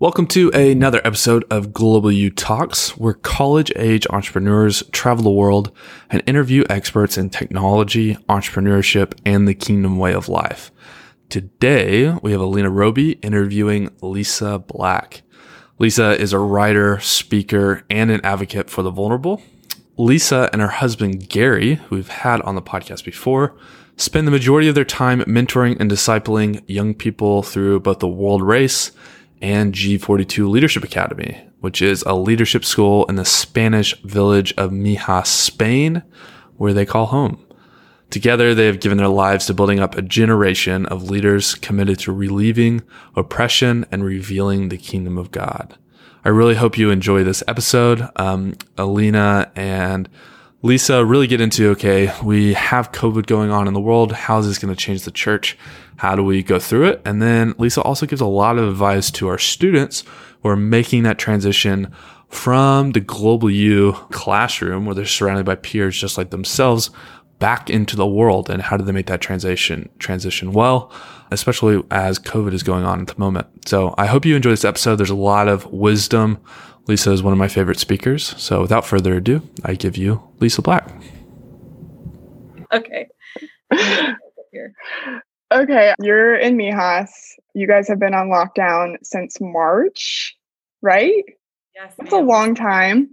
Welcome to another episode of Global U Talks, where college-age entrepreneurs travel the world and interview experts in technology, entrepreneurship, and the kingdom way of life. Today, we have Alina Roby interviewing Lisa Black. Lisa is a writer, speaker, and an advocate for the vulnerable. Lisa and her husband, Gary, who we've had on the podcast before, spend the majority of their time mentoring and discipling young people through both the World Race and G42 Leadership Academy, which is a leadership school in the Spanish village of Mijas, Spain, where they call home. Together, they have given their lives to building up a generation of leaders committed to relieving oppression and revealing the kingdom of God. I really hope you enjoy this episode. Alina and Lisa really get into, okay, we have COVID going on in the world. How is this going to change the church? How do we go through it? And then Lisa also gives a lot of advice to our students who are making that transition from the Global U classroom, where they're surrounded by peers just like themselves, back into the world. And how do they make that transition well, especially as COVID is going on at the moment. So I hope you enjoy this episode. There's a lot of wisdom. Lisa is one of my favorite speakers. So without further ado, I give you Lisa Black. Okay. Okay. You're in Mijas. You guys have been on lockdown since March, right? Yes. That's a long time.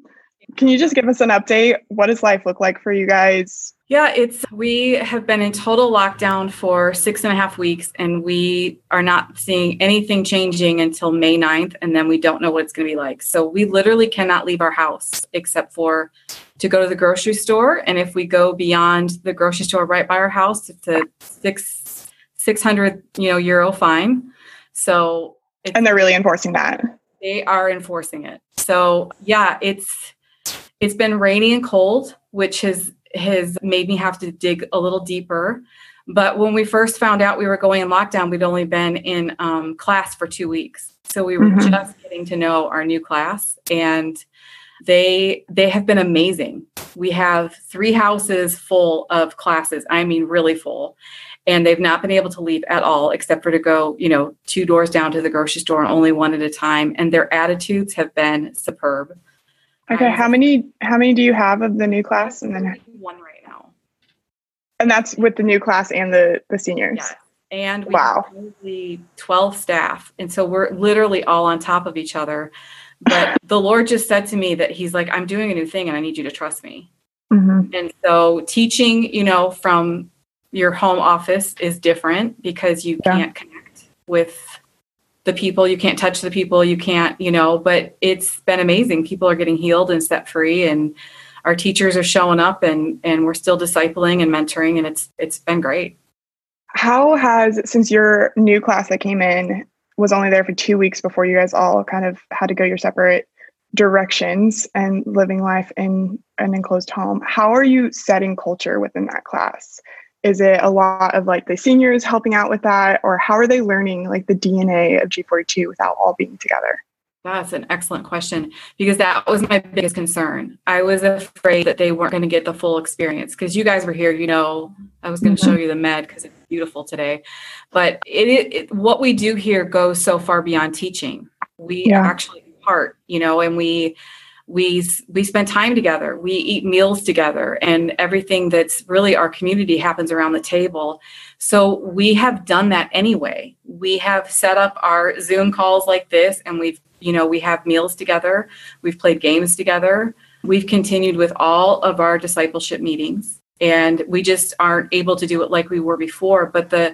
Can you just give us an update? What does life look like for you guys? Yeah, we have been in total lockdown for 6.5 weeks, and we are not seeing anything changing until May 9th. And then we don't know what it's going to be like. So we literally cannot leave our house except for to go to the grocery store. And if we go beyond the grocery store right by our house, it's a 600 euro fine. So they're really enforcing that. They are enforcing it. So yeah, it's been rainy and cold, which has made me have to dig a little deeper. But when we first found out we were going in lockdown, we'd only been in class for 2 weeks. So we were just getting to know our new class, and they have been amazing. We have 3 houses full of classes. I mean, really full. And they've not been able to leave at all, except for to go, 2 doors down to the grocery store, and only one at a time. And their attitudes have been superb. Okay. How many do you have of the new class? And then one right now. And that's with the new class and the seniors. Yeah. And we have the 12 staff. And so we're literally all on top of each other. But the Lord just said to me that he's like, I'm doing a new thing and I need you to trust me. Mm-hmm. And so teaching, from your home office is different, because you can't connect with the people, you can't touch the people, you can't, but it's been amazing. People are getting healed and set free, and our teachers are showing up, and we're still discipling and mentoring, and it's been great. Since your new class that came in was only there for 2 weeks before you guys all kind of had to go your separate directions and living life in an enclosed home, how are you setting culture within that class? Is it a lot of like the seniors helping out with that, or how are they learning like the DNA of G42 without all being together? That's an excellent question, because that was my biggest concern. I was afraid that they weren't going to get the full experience, because you guys were here, I was going to show you the med because it's beautiful today, but what we do here goes so far beyond teaching. We actually impart, and we spend time together, we eat meals together, and everything that's really our community happens around the table. So we have done that anyway. We have set up our Zoom calls like this, and we have meals together. We've played games together. We've continued with all of our discipleship meetings, and we just aren't able to do it like we were before. But the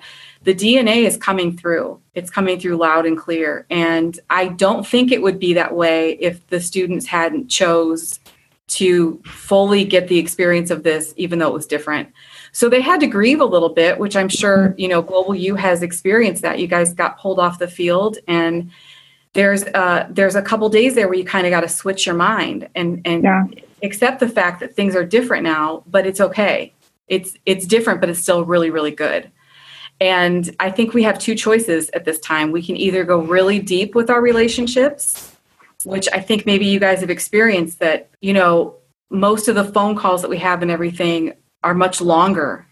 DNA is coming through. It's coming through loud and clear. And I don't think it would be that way if the students hadn't chose to fully get the experience of this, even though it was different. So they had to grieve a little bit, which I'm sure, Global U has experienced that. You guys got pulled off the field, and there's a couple days there where you kind of got to switch your mind and accept the fact that things are different now, but it's okay. It's different, but it's still really, really good. And I think we have 2 choices at this time. We can either go really deep with our relationships, which I think maybe you guys have experienced that, most of the phone calls that we have and everything are much longer.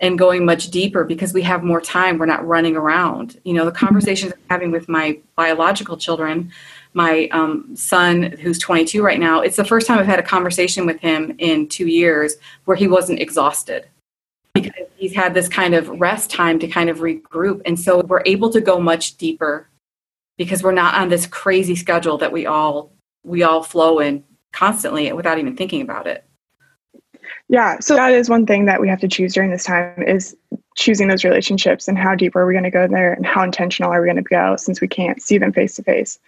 and going much deeper because we have more time. We're not running around. You know, the conversations I'm having with my biological children, my son who's 22 right now, it's the first time I've had a conversation with him in 2 years where he wasn't exhausted because he's had this kind of rest time to kind of regroup. And so we're able to go much deeper because we're not on this crazy schedule that we all flow in constantly without even thinking about it. Yeah. So that is one thing that we have to choose during this time is choosing those relationships and how deep are we going to go there and how intentional are we going to go since we can't see them face to face.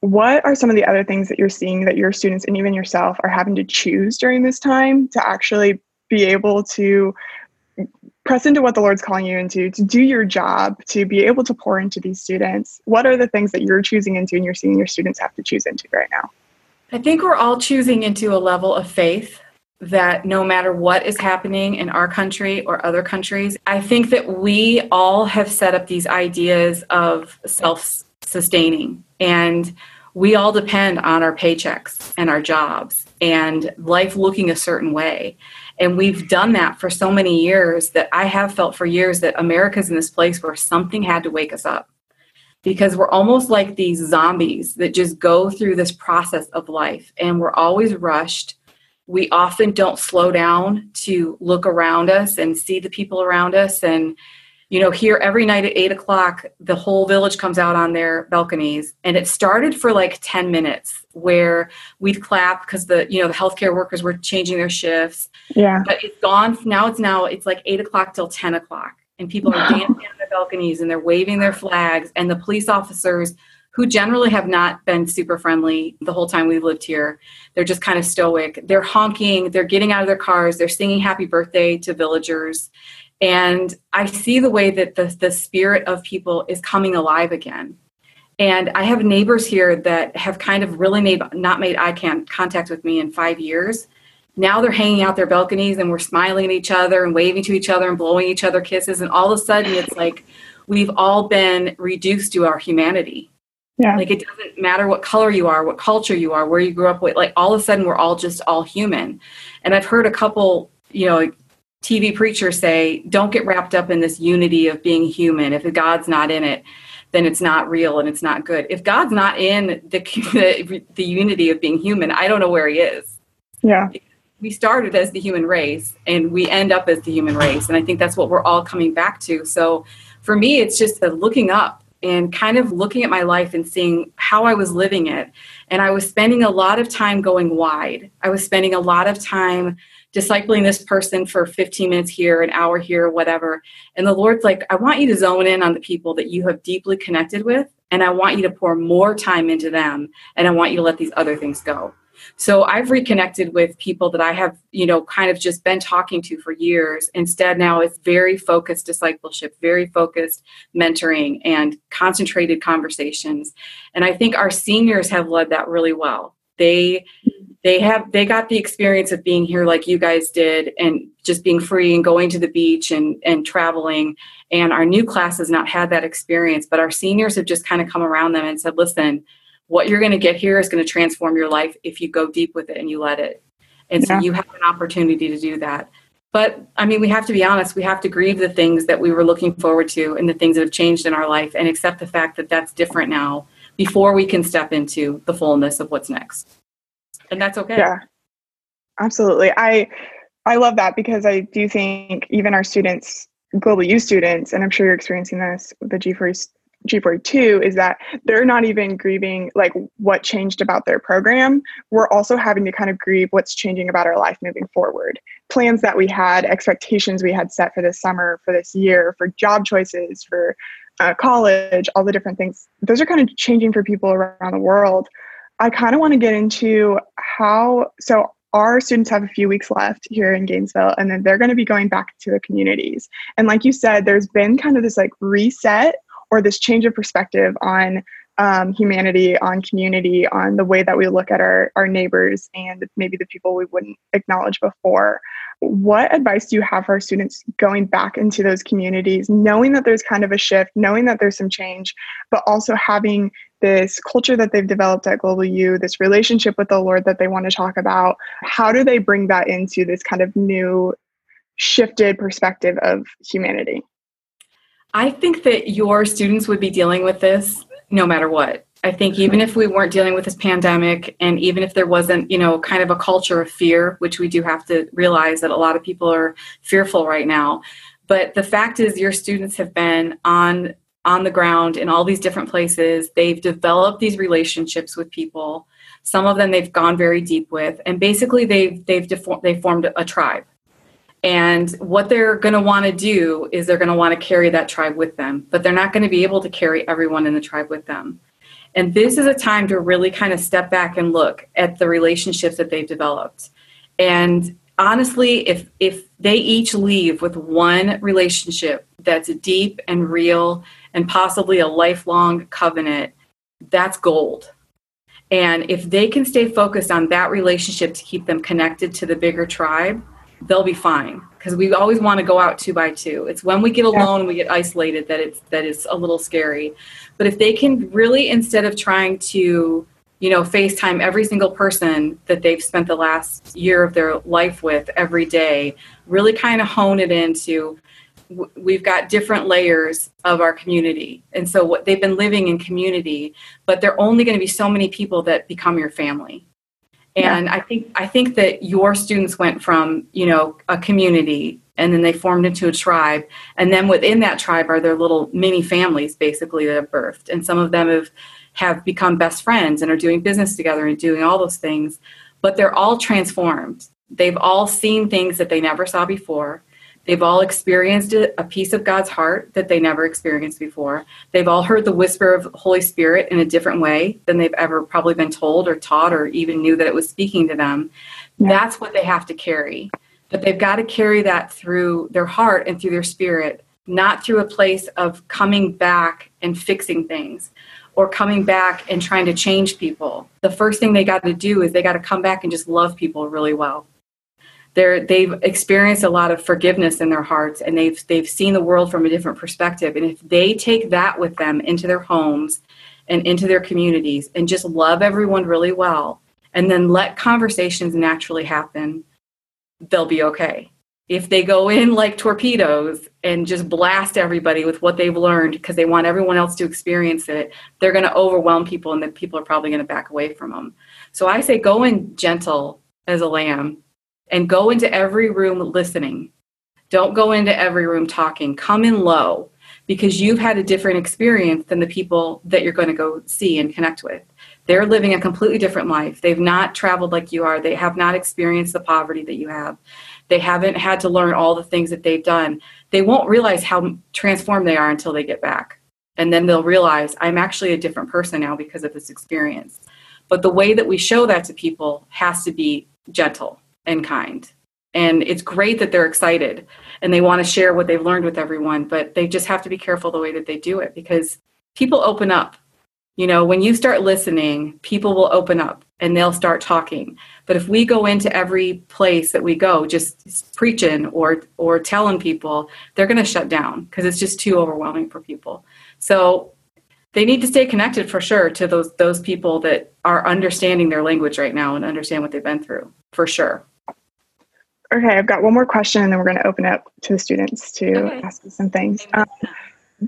What are some of the other things that you're seeing that your students and even yourself are having to choose during this time to actually be able to press into what the Lord's calling you into, to do your job, to be able to pour into these students? What are the things that you're choosing into and you're seeing your students have to choose into right now? I think we're all choosing into a level of faith that no matter what is happening in our country or other countries, I think that we all have set up these ideas of self-sustaining, and we all depend on our paychecks and our jobs and life looking a certain way. And we've done that for so many years that I have felt for years that America's in this place where something had to wake us up because we're almost like these zombies that just go through this process of life, and we're always rushed. We often don't slow down to look around us and see the people around us. And, you know, here every night at 8 o'clock, the whole village comes out on their balconies. And it started for like 10 minutes where we'd clap because the healthcare workers were changing their shifts. Yeah. But it's gone. Now it's like 8 o'clock till 10 o'clock. And people are dancing on their balconies and they're waving their flags. And the police officers, who generally have not been super friendly the whole time we've lived here. They're just kind of stoic. They're honking. They're getting out of their cars. They're singing happy birthday to villagers. And I see the way that the spirit of people is coming alive again. And I have neighbors here that have kind of really not made eye contact with me in 5 years. Now they're hanging out their balconies and we're smiling at each other and waving to each other and blowing each other kisses. And all of a sudden it's like we've all been reduced to our humanity. Yeah. Like, it doesn't matter what color you are, what culture you are, where you grew up with, like, all of a sudden we're all just all human. And I've heard a couple, you know, TV preachers say, don't get wrapped up in this unity of being human. If God's not in it, then it's not real and it's not good. If God's not in the unity of being human, I don't know where he is. Yeah. We started as the human race and we end up as the human race. And I think that's what we're all coming back to. So for me, it's just the looking up and kind of looking at my life and seeing how I was living it. And I was spending a lot of time going wide. I was spending a lot of time discipling this person for 15 minutes here, an hour here, whatever. And the Lord's like, I want you to zone in on the people that you have deeply connected with, and I want you to pour more time into them, and I want you to let these other things go. So I've reconnected with people that I have, you know, kind of just been talking to for years. Instead, now it's very focused discipleship, very focused mentoring and concentrated conversations. And I think our seniors have led that really well. They got the experience of being here like you guys did and just being free and going to the beach and traveling. And our new class has not had that experience, but our seniors have just kind of come around them and said, listen, what you're going to get here is going to transform your life if you go deep with it and you let it. And so you have an opportunity to do that. But I mean, we have to be honest, we have to grieve the things that we were looking forward to and the things that have changed in our life and accept the fact that that's different now before we can step into the fullness of what's next. And that's okay. Yeah, absolutely. I love that because I do think even our students, Global U students, and I'm sure you're experiencing this with the G42 is that they're not even grieving like what changed about their program. We're also having to kind of grieve what's changing about our life moving forward. Plans that we had, expectations we had set for this summer, for this year, for job choices, for college, all the different things. Those are kind of changing for people around the world. I kind of want to get into how, so our students have a few weeks left here in Gainesville, and then they're going to be going back to the communities. And like you said, there's been kind of this like reset or this change of perspective on humanity, on community, on the way that we look at our neighbors and maybe the people we wouldn't acknowledge before. What advice do you have for our students going back into those communities, knowing that there's kind of a shift, knowing that there's some change, but also having this culture that they've developed at Global U, this relationship with the Lord that they want to talk about? How do they bring that into this kind of new shifted perspective of humanity. I think that your students would be dealing with this no matter what. I think even if we weren't dealing with this pandemic, and even if there wasn't, kind of a culture of fear, which we do have to realize that a lot of people are fearful right now. But the fact is your students have been on the ground in all these different places. They've developed these relationships with people. Some of them they've gone very deep with, and basically they've formed a tribe. And what they're going to want to do is they're going to want to carry that tribe with them, but they're not going to be able to carry everyone in the tribe with them. And this is a time to really kind of step back and look at the relationships that they've developed. And honestly, if they each leave with one relationship that's deep and real and possibly a lifelong covenant, that's gold. And if they can stay focused on that relationship to keep them connected to the bigger tribe, they'll be fine, because we always want to go out 2x2. It's when we get alone, we get isolated, that it's a little scary. But if they can really, instead of trying to, FaceTime every single person that they've spent the last year of their life with every day, really kind of hone it into, we've got different layers of our community. And so what they've been living in community, but there are only going to be so many people that become your family. And yeah. I think that your students went from, a community, and then they formed into a tribe. And then within that tribe are their little mini families, basically, that have birthed. And some of them have become best friends and are doing business together and doing all those things. But they're all transformed. They've all seen things that they never saw before. They've all experienced a piece of God's heart that they never experienced before. They've all heard the whisper of Holy Spirit in a different way than they've ever probably been told or taught or even knew that it was speaking to them. Yeah. That's what they have to carry. But they've got to carry that through their heart and through their spirit, not through a place of coming back and fixing things or coming back and trying to change people. The first thing they got to do is they got to come back and just love people really well. They've experienced a lot of forgiveness in their hearts, and they've seen the world from a different perspective. And if they take that with them into their homes and into their communities and just love everyone really well, and then let conversations naturally happen, they'll be okay. If they go in like torpedoes and just blast everybody with what they've learned because they want everyone else to experience it, they're going to overwhelm people, and then people are probably going to back away from them. So I say go in gentle as a lamb. And go into every room listening. Don't go into every room talking. Come in low, because you've had a different experience than the people that you're going to go see and connect with. They're living a completely different life. They've not traveled like you are. They have not experienced the poverty that you have. They haven't had to learn all the things that they've done. They won't realize how transformed they are until they get back. And then they'll realize, I'm actually a different person now because of this experience. But the way that we show that to people has to be gentle and kind. And it's great that they're excited and they want to share what they've learned with everyone, but they just have to be careful the way that they do it, because people open up. When you start listening, people will open up and they'll start talking. But if we go into every place that we go just preaching or telling people, they're going to shut down because it's just too overwhelming for people. So they need to stay connected for sure to those people that are understanding their language right now and understand what they've been through for sure. Okay, I've got one more question, and then we're going to open it up to the students to ask you some things.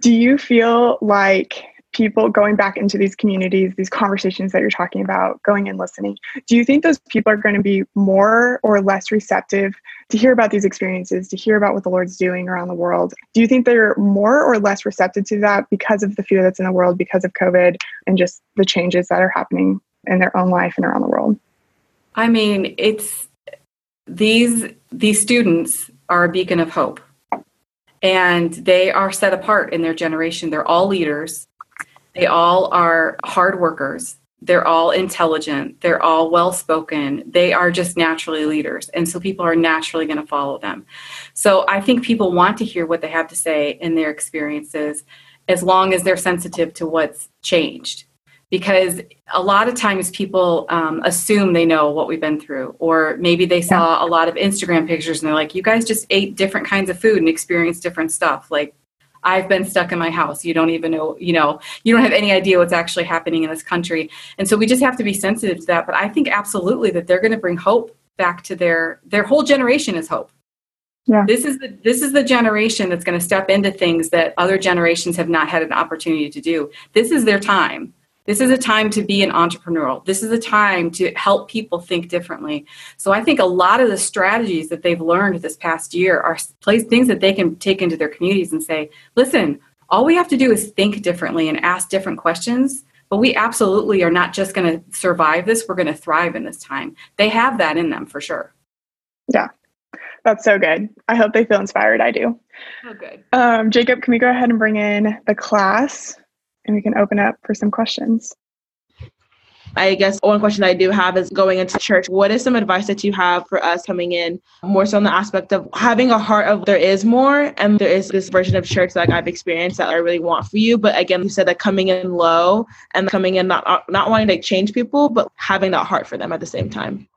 Do you feel like people going back into these communities, these conversations that you're talking about, going and listening, do you think those people are going to be more or less receptive to hear about these experiences, to hear about what the Lord's doing around the world? Do you think they're more or less receptive to that because of the fear that's in the world, because of COVID, and just the changes that are happening in their own life and around the world? I mean, it's... These students are a beacon of hope, and they are set apart in their generation. They're all leaders. They all are hard workers. They're all intelligent. They're all well-spoken. They are just naturally leaders. And so people are naturally going to follow them. So I think people want to hear what they have to say in their experiences, as long as they're sensitive to what's changed. Because a lot of times people assume they know what we've been through, or maybe they saw a lot of Instagram pictures and they're like, you guys just ate different kinds of food and experienced different stuff. Like, I've been stuck in my house. You don't even know, you don't have any idea what's actually happening in this country. And so we just have to be sensitive to that. But I think absolutely that they're going to bring hope back to their whole generation is hope. Yeah. This is the generation that's going to step into things that other generations have not had an opportunity to do. This is their time. This is a time to be an entrepreneur. This is a time to help people think differently. So I think a lot of the strategies that they've learned this past year are things that they can take into their communities and say, listen, all we have to do is think differently and ask different questions. But we absolutely are not just going to survive this. We're going to thrive in this time. They have that in them for sure. Yeah. That's so good. I hope they feel inspired. I do. Oh, good. Jacob, can we go ahead and bring in the class and we can open up for some questions? I guess one question I do have is going into church. What is some advice that you have for us coming in more so on the aspect of having a heart of there is more and there is this version of church that I've experienced that I really want for you. But again, you said that coming in low and coming in not wanting to change people, but having that heart for them at the same time.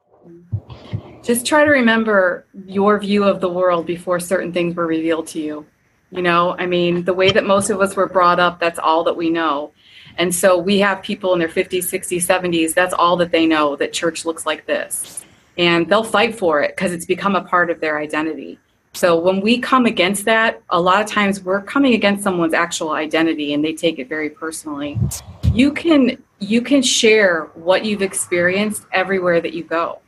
Just try to remember your view of the world before certain things were revealed to you. You know, I mean, the way that most of us were brought up, that's all that we know. And so we have people in their 50s, 60s, 70s. That's all that they know, that church looks like this. And they'll fight for it because it's become a part of their identity. So when we come against that, a lot of times we're coming against someone's actual identity and they take it very personally. You can share what you've experienced everywhere that you go.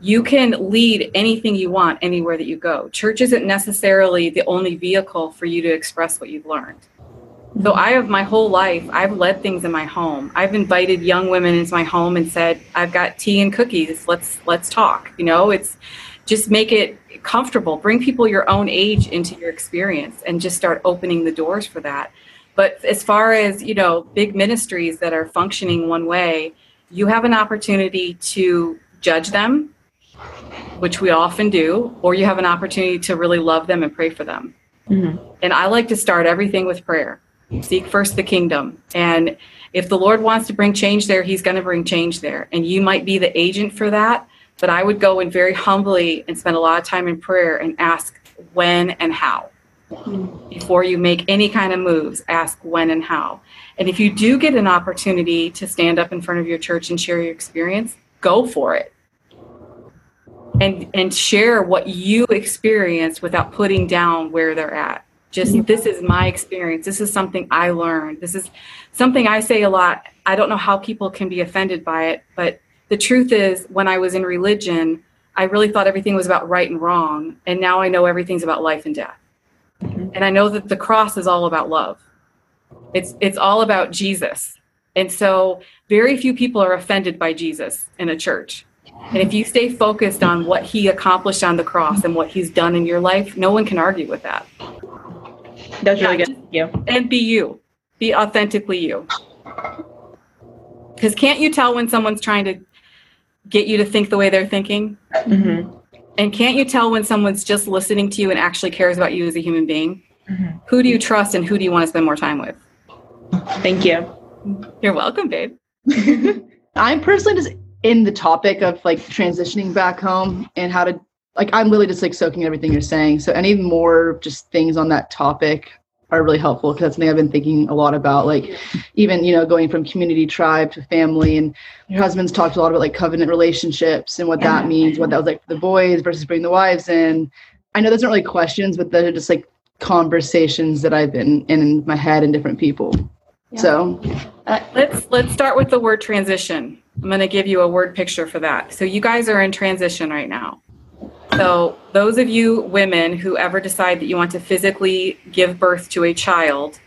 You can lead anything you want anywhere that you go. Church isn't necessarily the only vehicle for you to express what you've learned. So I have my whole life, I've led things in my home. I've invited young women into my home and said, I've got tea and cookies. Let's talk. You know, it's just make it comfortable. Bring people your own age into your experience and just start opening the doors for that. But as far as, you know, big ministries that are functioning one way, you have an opportunity to judge them, which we often do, or you have an opportunity to really love them and pray for them. Mm-hmm. And I like to start everything with prayer. Seek first the kingdom. And if the Lord wants to bring change there, he's going to bring change there. And you might be the agent for that, but I would go in very humbly and spend a lot of time in prayer and ask when and how. Mm-hmm. Before you make any kind of moves, ask when and how. And if you do get an opportunity to stand up in front of your church and share your experience, go for it. And share what you experienced without putting down where they're at. Just, this is my experience. This is something I learned. This is something I say a lot. I don't know how people can be offended by it, but the truth is, when I was in religion, I really thought everything was about right and wrong. And now I know everything's about life and death. Mm-hmm. And I know that the cross is all about love. It's all about Jesus. And so very few people are offended by Jesus in a church. And if you stay focused on what he accomplished on the cross and what he's done in your life, no one can argue with that. That's really good. Yeah. And be you. Be authentically you. Because can't you tell when someone's trying to get you to think the way they're thinking? Mm-hmm. And can't you tell when someone's just listening to you and actually cares about you as a human being? Mm-hmm. Who do you trust and who do you want to spend more time with? Thank you. You're welcome, babe. I'm personally just in the topic of like transitioning back home and how to, like, I'm really just like soaking everything you're saying. So any more just things on that topic are really helpful, because that's something I've been thinking a lot about, like even, you know, going from community tribe to family, and your husband's talked a lot about like covenant relationships and what that means, what that was like for the boys versus bringing the wives in. I know those aren't really questions, but those are just like conversations that I've been in my head and different people. Yeah. So let's start with the word transition. I'm going to give you a word picture for that. So you guys are in transition right now. So those of you women who ever decide that you want to physically give birth to a child,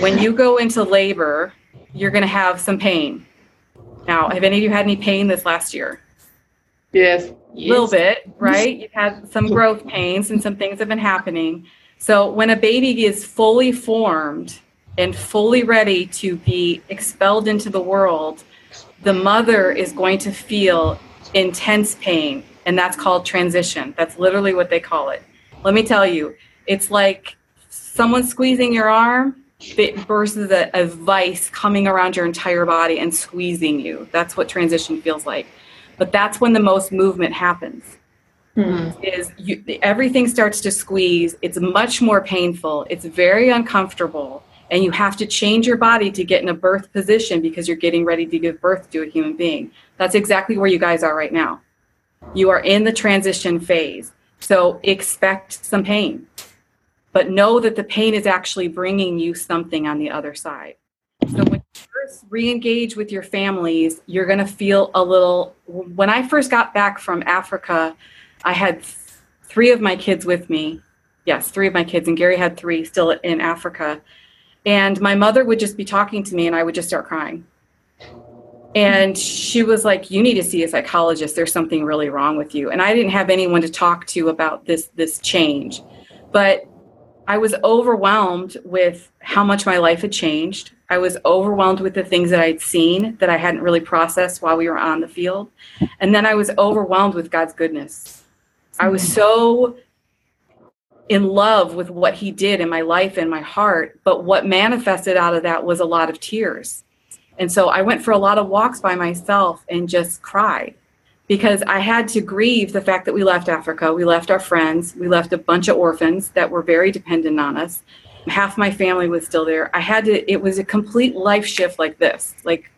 when you go into labor, you're going to have some pain. Now, have any of you had any pain this last year? Yes. A little bit, right? You've had some growth pains and some things have been happening. So when a baby is fully formed and fully ready to be expelled into the world, the mother is going to feel intense pain, and that's called transition. That's literally what they call it. Let me tell you, it's like someone squeezing your arm versus a vice coming around your entire body and squeezing you. That's what transition feels like. But that's when the most movement happens. Mm-hmm. Everything starts to squeeze. It's much more painful. It's very uncomfortable. And you have to change your body to get in a birth position because you're getting ready to give birth to a human being. That's exactly where you guys are right now. You are in the transition phase. So expect some pain, but know that the pain is actually bringing you something on the other side. So when you first re-engage with your families, you're going to feel a little, when I first got back from Africa, I had three of my kids with me. Yes, three of my kids, and Gary had three still in Africa. And my mother would just be talking to me and I would just start crying. And she was like, you need to see a psychologist. There's something really wrong with you. And I didn't have anyone to talk to about this change. But I was overwhelmed with how much my life had changed. I was overwhelmed with the things that I'd seen that I hadn't really processed while we were on the field. And then I was overwhelmed with God's goodness. I was so in love with what he did in my life and my heart. But what manifested out of that was a lot of tears. And so I went for a lot of walks by myself and just cried because I had to grieve the fact that we left Africa. We left our friends. We left a bunch of orphans that were very dependent on us. Half my family was still there. It was a complete life shift like this. Like,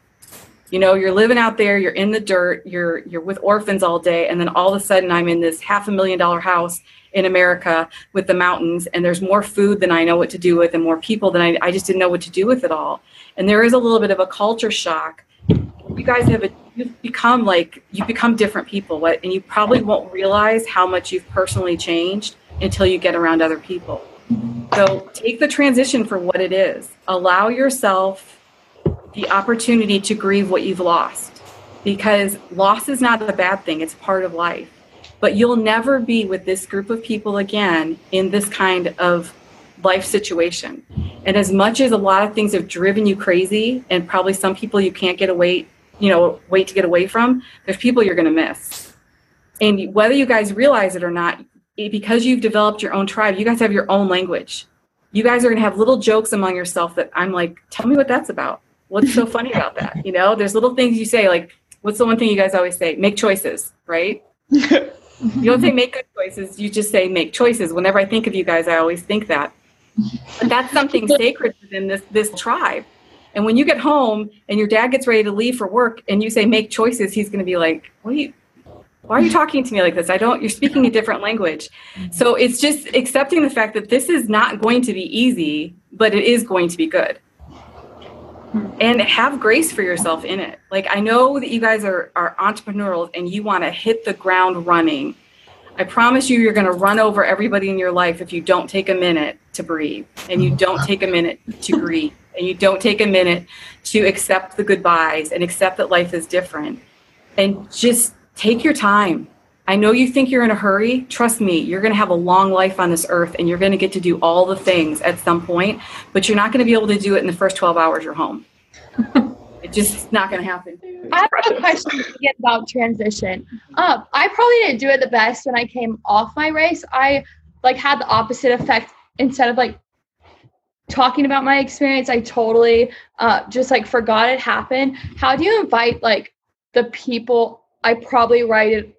you know, you're living out there, you're in the dirt, you're with orphans all day. And then all of a sudden I'm in this $500,000 house in America with the mountains, and there's more food than I know what to do with and more people than I just didn't know what to do with it all. And there is a little bit of a culture shock. You guys you've become different people, and you probably won't realize how much you've personally changed until you get around other people. So take the transition for what it is. Allow yourself the opportunity to grieve what you've lost, because loss is not a bad thing. It's part of life. But you'll never be with this group of people again in this kind of life situation. And as much as a lot of things have driven you crazy, and probably some people you can't wait to get away from, there's people you're going to miss. And whether you guys realize it or not, because you've developed your own tribe, you guys have your own language. You guys are going to have little jokes among yourself that I'm like, tell me what that's about. What's so funny about that? You know, there's little things you say, like, what's the one thing you guys always say? Make choices, right? You don't say make good choices. You just say make choices. Whenever I think of you guys, I always think that. But that's something sacred within this tribe. And when you get home and your dad gets ready to leave for work and you say, make choices, he's going to be like, why are you talking to me like this? You're speaking a different language. So it's just accepting the fact that this is not going to be easy, but it is going to be good. And have grace for yourself in it. Like, I know that you guys are entrepreneurial and you want to hit the ground running. I promise you, you're going to run over everybody in your life if you don't take a minute to breathe, and you don't take a minute to grieve, and you don't take a minute to accept the goodbyes and accept that life is different. And just take your time. I know you think you're in a hurry. Trust me, you're going to have a long life on this earth, and you're going to get to do all the things at some point, but you're not going to be able to do it in the first 12 hours you're home. It's just not going to happen. I have a question about transition. I probably didn't do it the best when I came off my race. I had the opposite effect. Instead of talking about my experience, I totally forgot it happened. How do you invite the people I probably wrote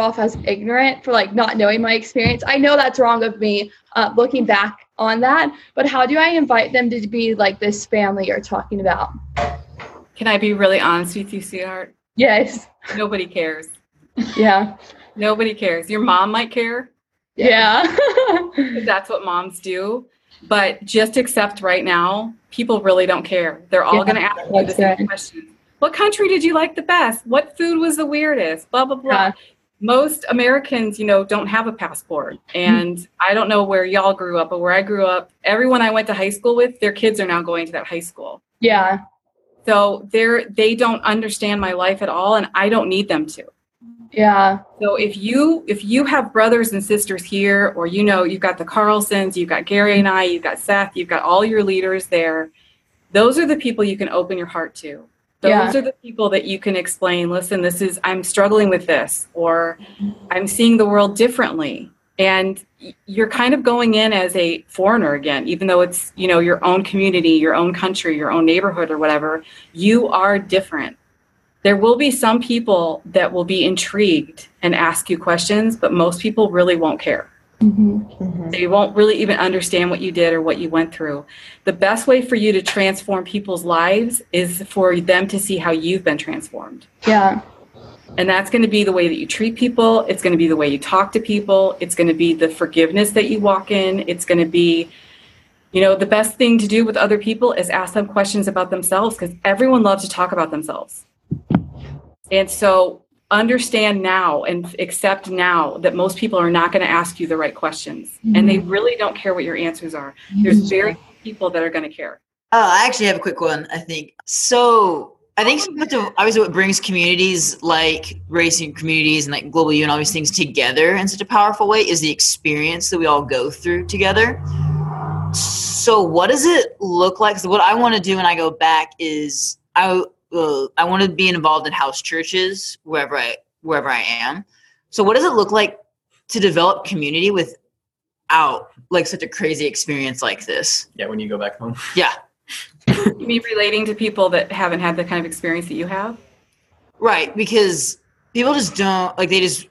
off as ignorant for not knowing my experience? I know that's wrong of me looking back on that, but how do I invite them to be this family you're talking about? Can I be really honest with you, sweetheart? Yes. Nobody cares. Yeah. Nobody cares. Your mom might care. Yeah. That's what moms do. But just accept right now, people really don't care. They're all going to ask you the same question. What country did you like the best? What food was the weirdest? Blah, blah, blah. Yeah. Most Americans, don't have a passport. And I don't know where y'all grew up, but where I grew up, everyone I went to high school with, their kids are now going to that high school. Yeah. So they don't understand my life at all, and I don't need them to. Yeah. So if you have brothers and sisters here, or you've got the Carlsons, you've got Gary and I, you've got Seth, you've got all your leaders there, those are the people you can open your heart to. Those are the people that you can explain, listen, I'm struggling with this, or I'm seeing the world differently. And you're kind of going in as a foreigner again, even though it's, your own community, your own country, your own neighborhood or whatever, you are different. There will be some people that will be intrigued and ask you questions, but most people really won't care. Mm-hmm. They won't really even understand what you did or what you went through. The best way for you to transform people's lives is for them to see how you've been transformed. Yeah. And that's going to be the way that you treat people. It's going to be the way you talk to people. It's going to be the forgiveness that you walk in. It's going to be, you know, the best thing to do with other people is ask them questions about themselves, because everyone loves to talk about themselves. And so understand now and accept now that most people are not going to ask you the right questions. Mm-hmm. And they really don't care what your answers are. Mm-hmm. There's very few people that are going to care. Oh, I actually have a quick one, I think. So I think so much of obviously what brings communities like racing communities and like Global U and all these things together in such a powerful way is the experience that we all go through together. So what does it look like? So what I want to do when I go back is I want to be involved in house churches wherever I am. So what does it look like to develop community without like such a crazy experience like this? Yeah, when you go back home. Yeah. You mean relating to people that haven't had the kind of experience that you have? Right, because people just don't, like they just,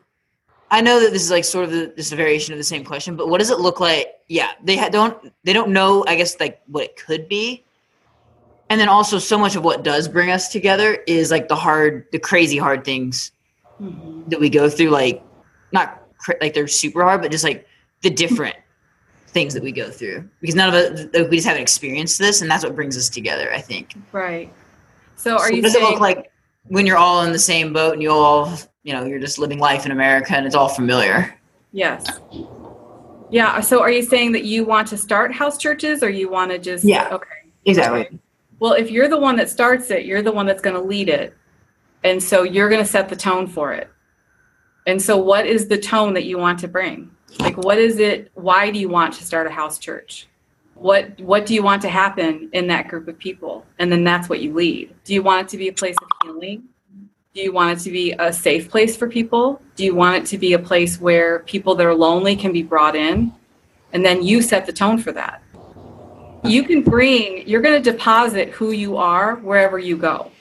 I know that this is like sort of this variation of the same question, but what does it look like? Yeah, they don't know, I guess, like what it could be. And then also so much of what does bring us together is like the crazy hard things mm-hmm. that we go through, like not like they're super hard, but just like the different things that we go through, because none of us, we just haven't experienced this, and that's what brings us together, I think. Right. So what does it look like when you're all in the same boat and you all, you know, you're just living life in America and it's all familiar? Yes. Yeah. So are you saying that you want to start house churches, or you want to just, yeah, okay, exactly. Okay. Well, if you're the one that starts it, you're the one that's going to lead it. And so you're going to set the tone for it. And so what is the tone that you want to bring? Like, what is it? Why do you want to start a house church? What do you want to happen in that group of people? And then that's what you lead. Do you want it to be a place of healing? Do you want it to be a safe place for people? Do you want it to be a place where people that are lonely can be brought in? And then you set the tone for that. You're going to deposit who you are wherever you go.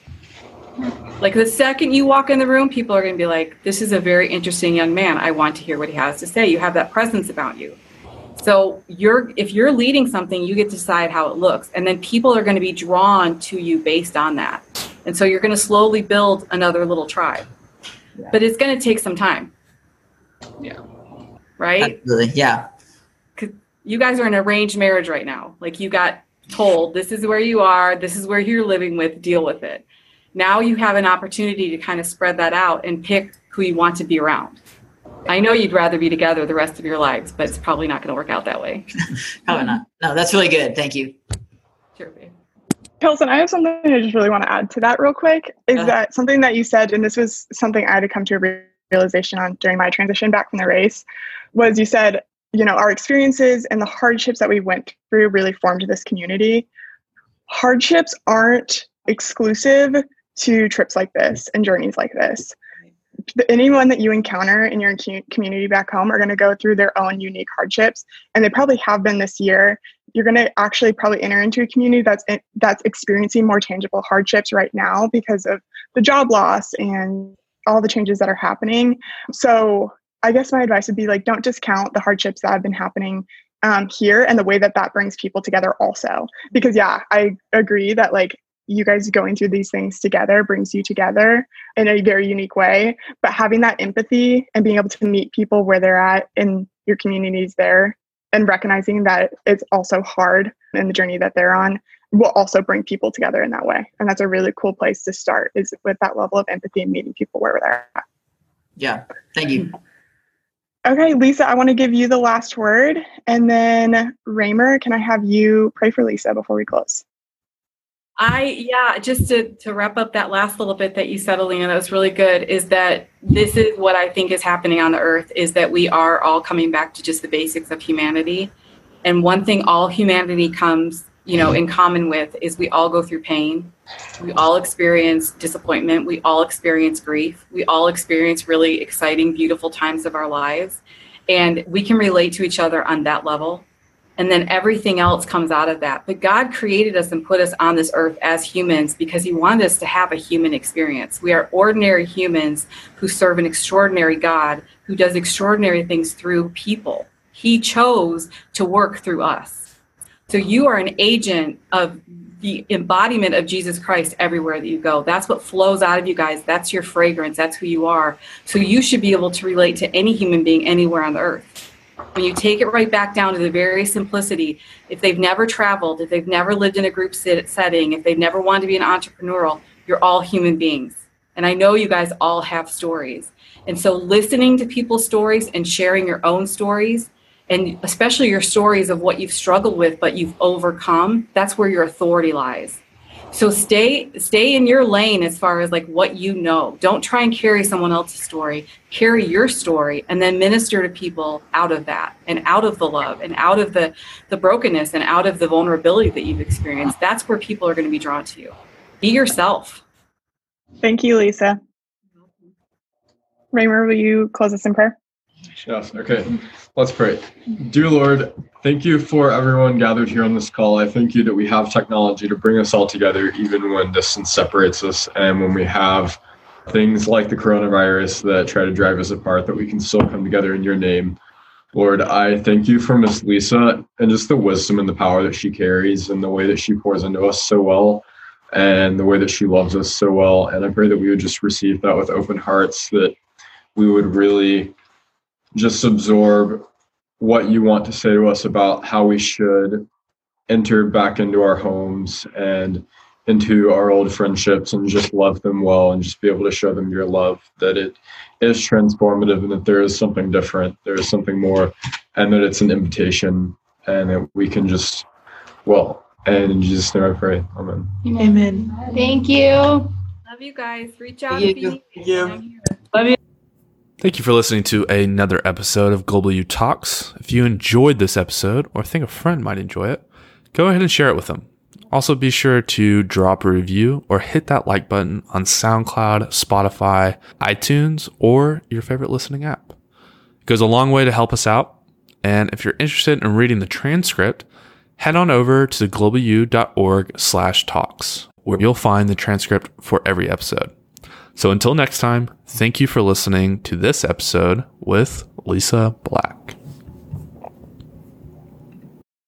Like the second you walk in the room, people are going to be like, this is a very interesting young man. I want to hear what he has to say. You have that presence about you. So if you're leading something, you get to decide how it looks. And then people are going to be drawn to you based on that. And so you're going to slowly build another little tribe. Yeah. But it's going to take some time. Yeah. Right? Absolutely. Yeah. You guys are in an arranged marriage right now. Like you got told, this is where you are. This is where you're living with. Deal with it. Now you have an opportunity to kind of spread that out and pick who you want to be around. I know you'd rather be together the rest of your lives, but it's probably not going to work out that way. Probably not. No, that's really good. Thank you. Sure, babe. Pilsen, I have something I just really want to add to that real quick. Is that something that you said, and this was something I had to come to a realization on during my transition back from the race, was you said, you know, our experiences and the hardships that we went through really formed this community. Hardships aren't exclusive to trips like this and journeys like this. Anyone that you encounter in your community back home are going to go through their own unique hardships, and they probably have been this year. You're going to actually probably enter into a community that's experiencing more tangible hardships right now because of the job loss and all the changes that are happening. So I guess my advice would be like, don't discount the hardships that have been happening here and the way that brings people together also. Because yeah, I agree that like, you guys going through these things together brings you together in a very unique way, but having that empathy and being able to meet people where they're at in your communities there and recognizing that it's also hard and the journey that they're on will also bring people together in that way. And that's a really cool place to start, is with that level of empathy and meeting people where they're at. Yeah. Thank you. Okay, Lisa, I want to give you the last word, and then Raymer, can I have you pray for Lisa before we close? Just to wrap up that last little bit that you said, Alina, that was really good, is that this is what I think is happening on the earth, is that we are all coming back to just the basics of humanity. And one thing all humanity comes, you know, in common with is we all go through pain. We all experience disappointment. We all experience grief. We all experience really exciting, beautiful times of our lives. And we can relate to each other on that level. And then everything else comes out of that. But God created us and put us on this earth as humans because he wanted us to have a human experience. We are ordinary humans who serve an extraordinary God who does extraordinary things through people. He chose to work through us. So you are an agent of the embodiment of Jesus Christ everywhere that you go. That's what flows out of you guys. That's your fragrance. That's who you are. So you should be able to relate to any human being anywhere on the earth. When you take it right back down to the very simplicity, if they've never traveled, if they've never lived in a group setting, if they've never wanted to be an entrepreneurial, you're all human beings. And I know you guys all have stories. And so listening to people's stories and sharing your own stories, and especially your stories of what you've struggled with, but you've overcome, that's where your authority lies. So stay in your lane as far as like what you know. Don't try and carry someone else's story. Carry your story and then minister to people out of that and out of the love and out of the brokenness and out of the vulnerability that you've experienced. That's where people are going to be drawn to you. Be yourself. Thank you, Lisa. Raymer, will you close us in prayer? Yes. Okay. Let's pray. Dear Lord, thank you for everyone gathered here on this call. I thank you that we have technology to bring us all together, even when distance separates us. And when we have things like the coronavirus that try to drive us apart, that we can still come together in your name. Lord, I thank you for Miss Lisa and just the wisdom and the power that she carries and the way that she pours into us so well and the way that she loves us so well. And I pray that we would just receive that with open hearts, that we would really just absorb what you want to say to us about how we should enter back into our homes and into our old friendships and just love them well and just be able to show them your love, that it is transformative and that there is something different, there is something more, and that it's an invitation and that we can just, well, and in Jesus' name I pray. Amen. Amen. Thank you. Love you guys. Reach out. Thank you. Thank you. Love you. Thank you for listening to another episode of Global U Talks. If you enjoyed this episode or think a friend might enjoy it, go ahead and share it with them. Also, be sure to drop a review or hit that like button on SoundCloud, Spotify, iTunes, or your favorite listening app. It goes a long way to help us out. And if you're interested in reading the transcript, head on over to globalu.org/talks, where you'll find the transcript for every episode. So until next time, thank you for listening to this episode with Lisa Black.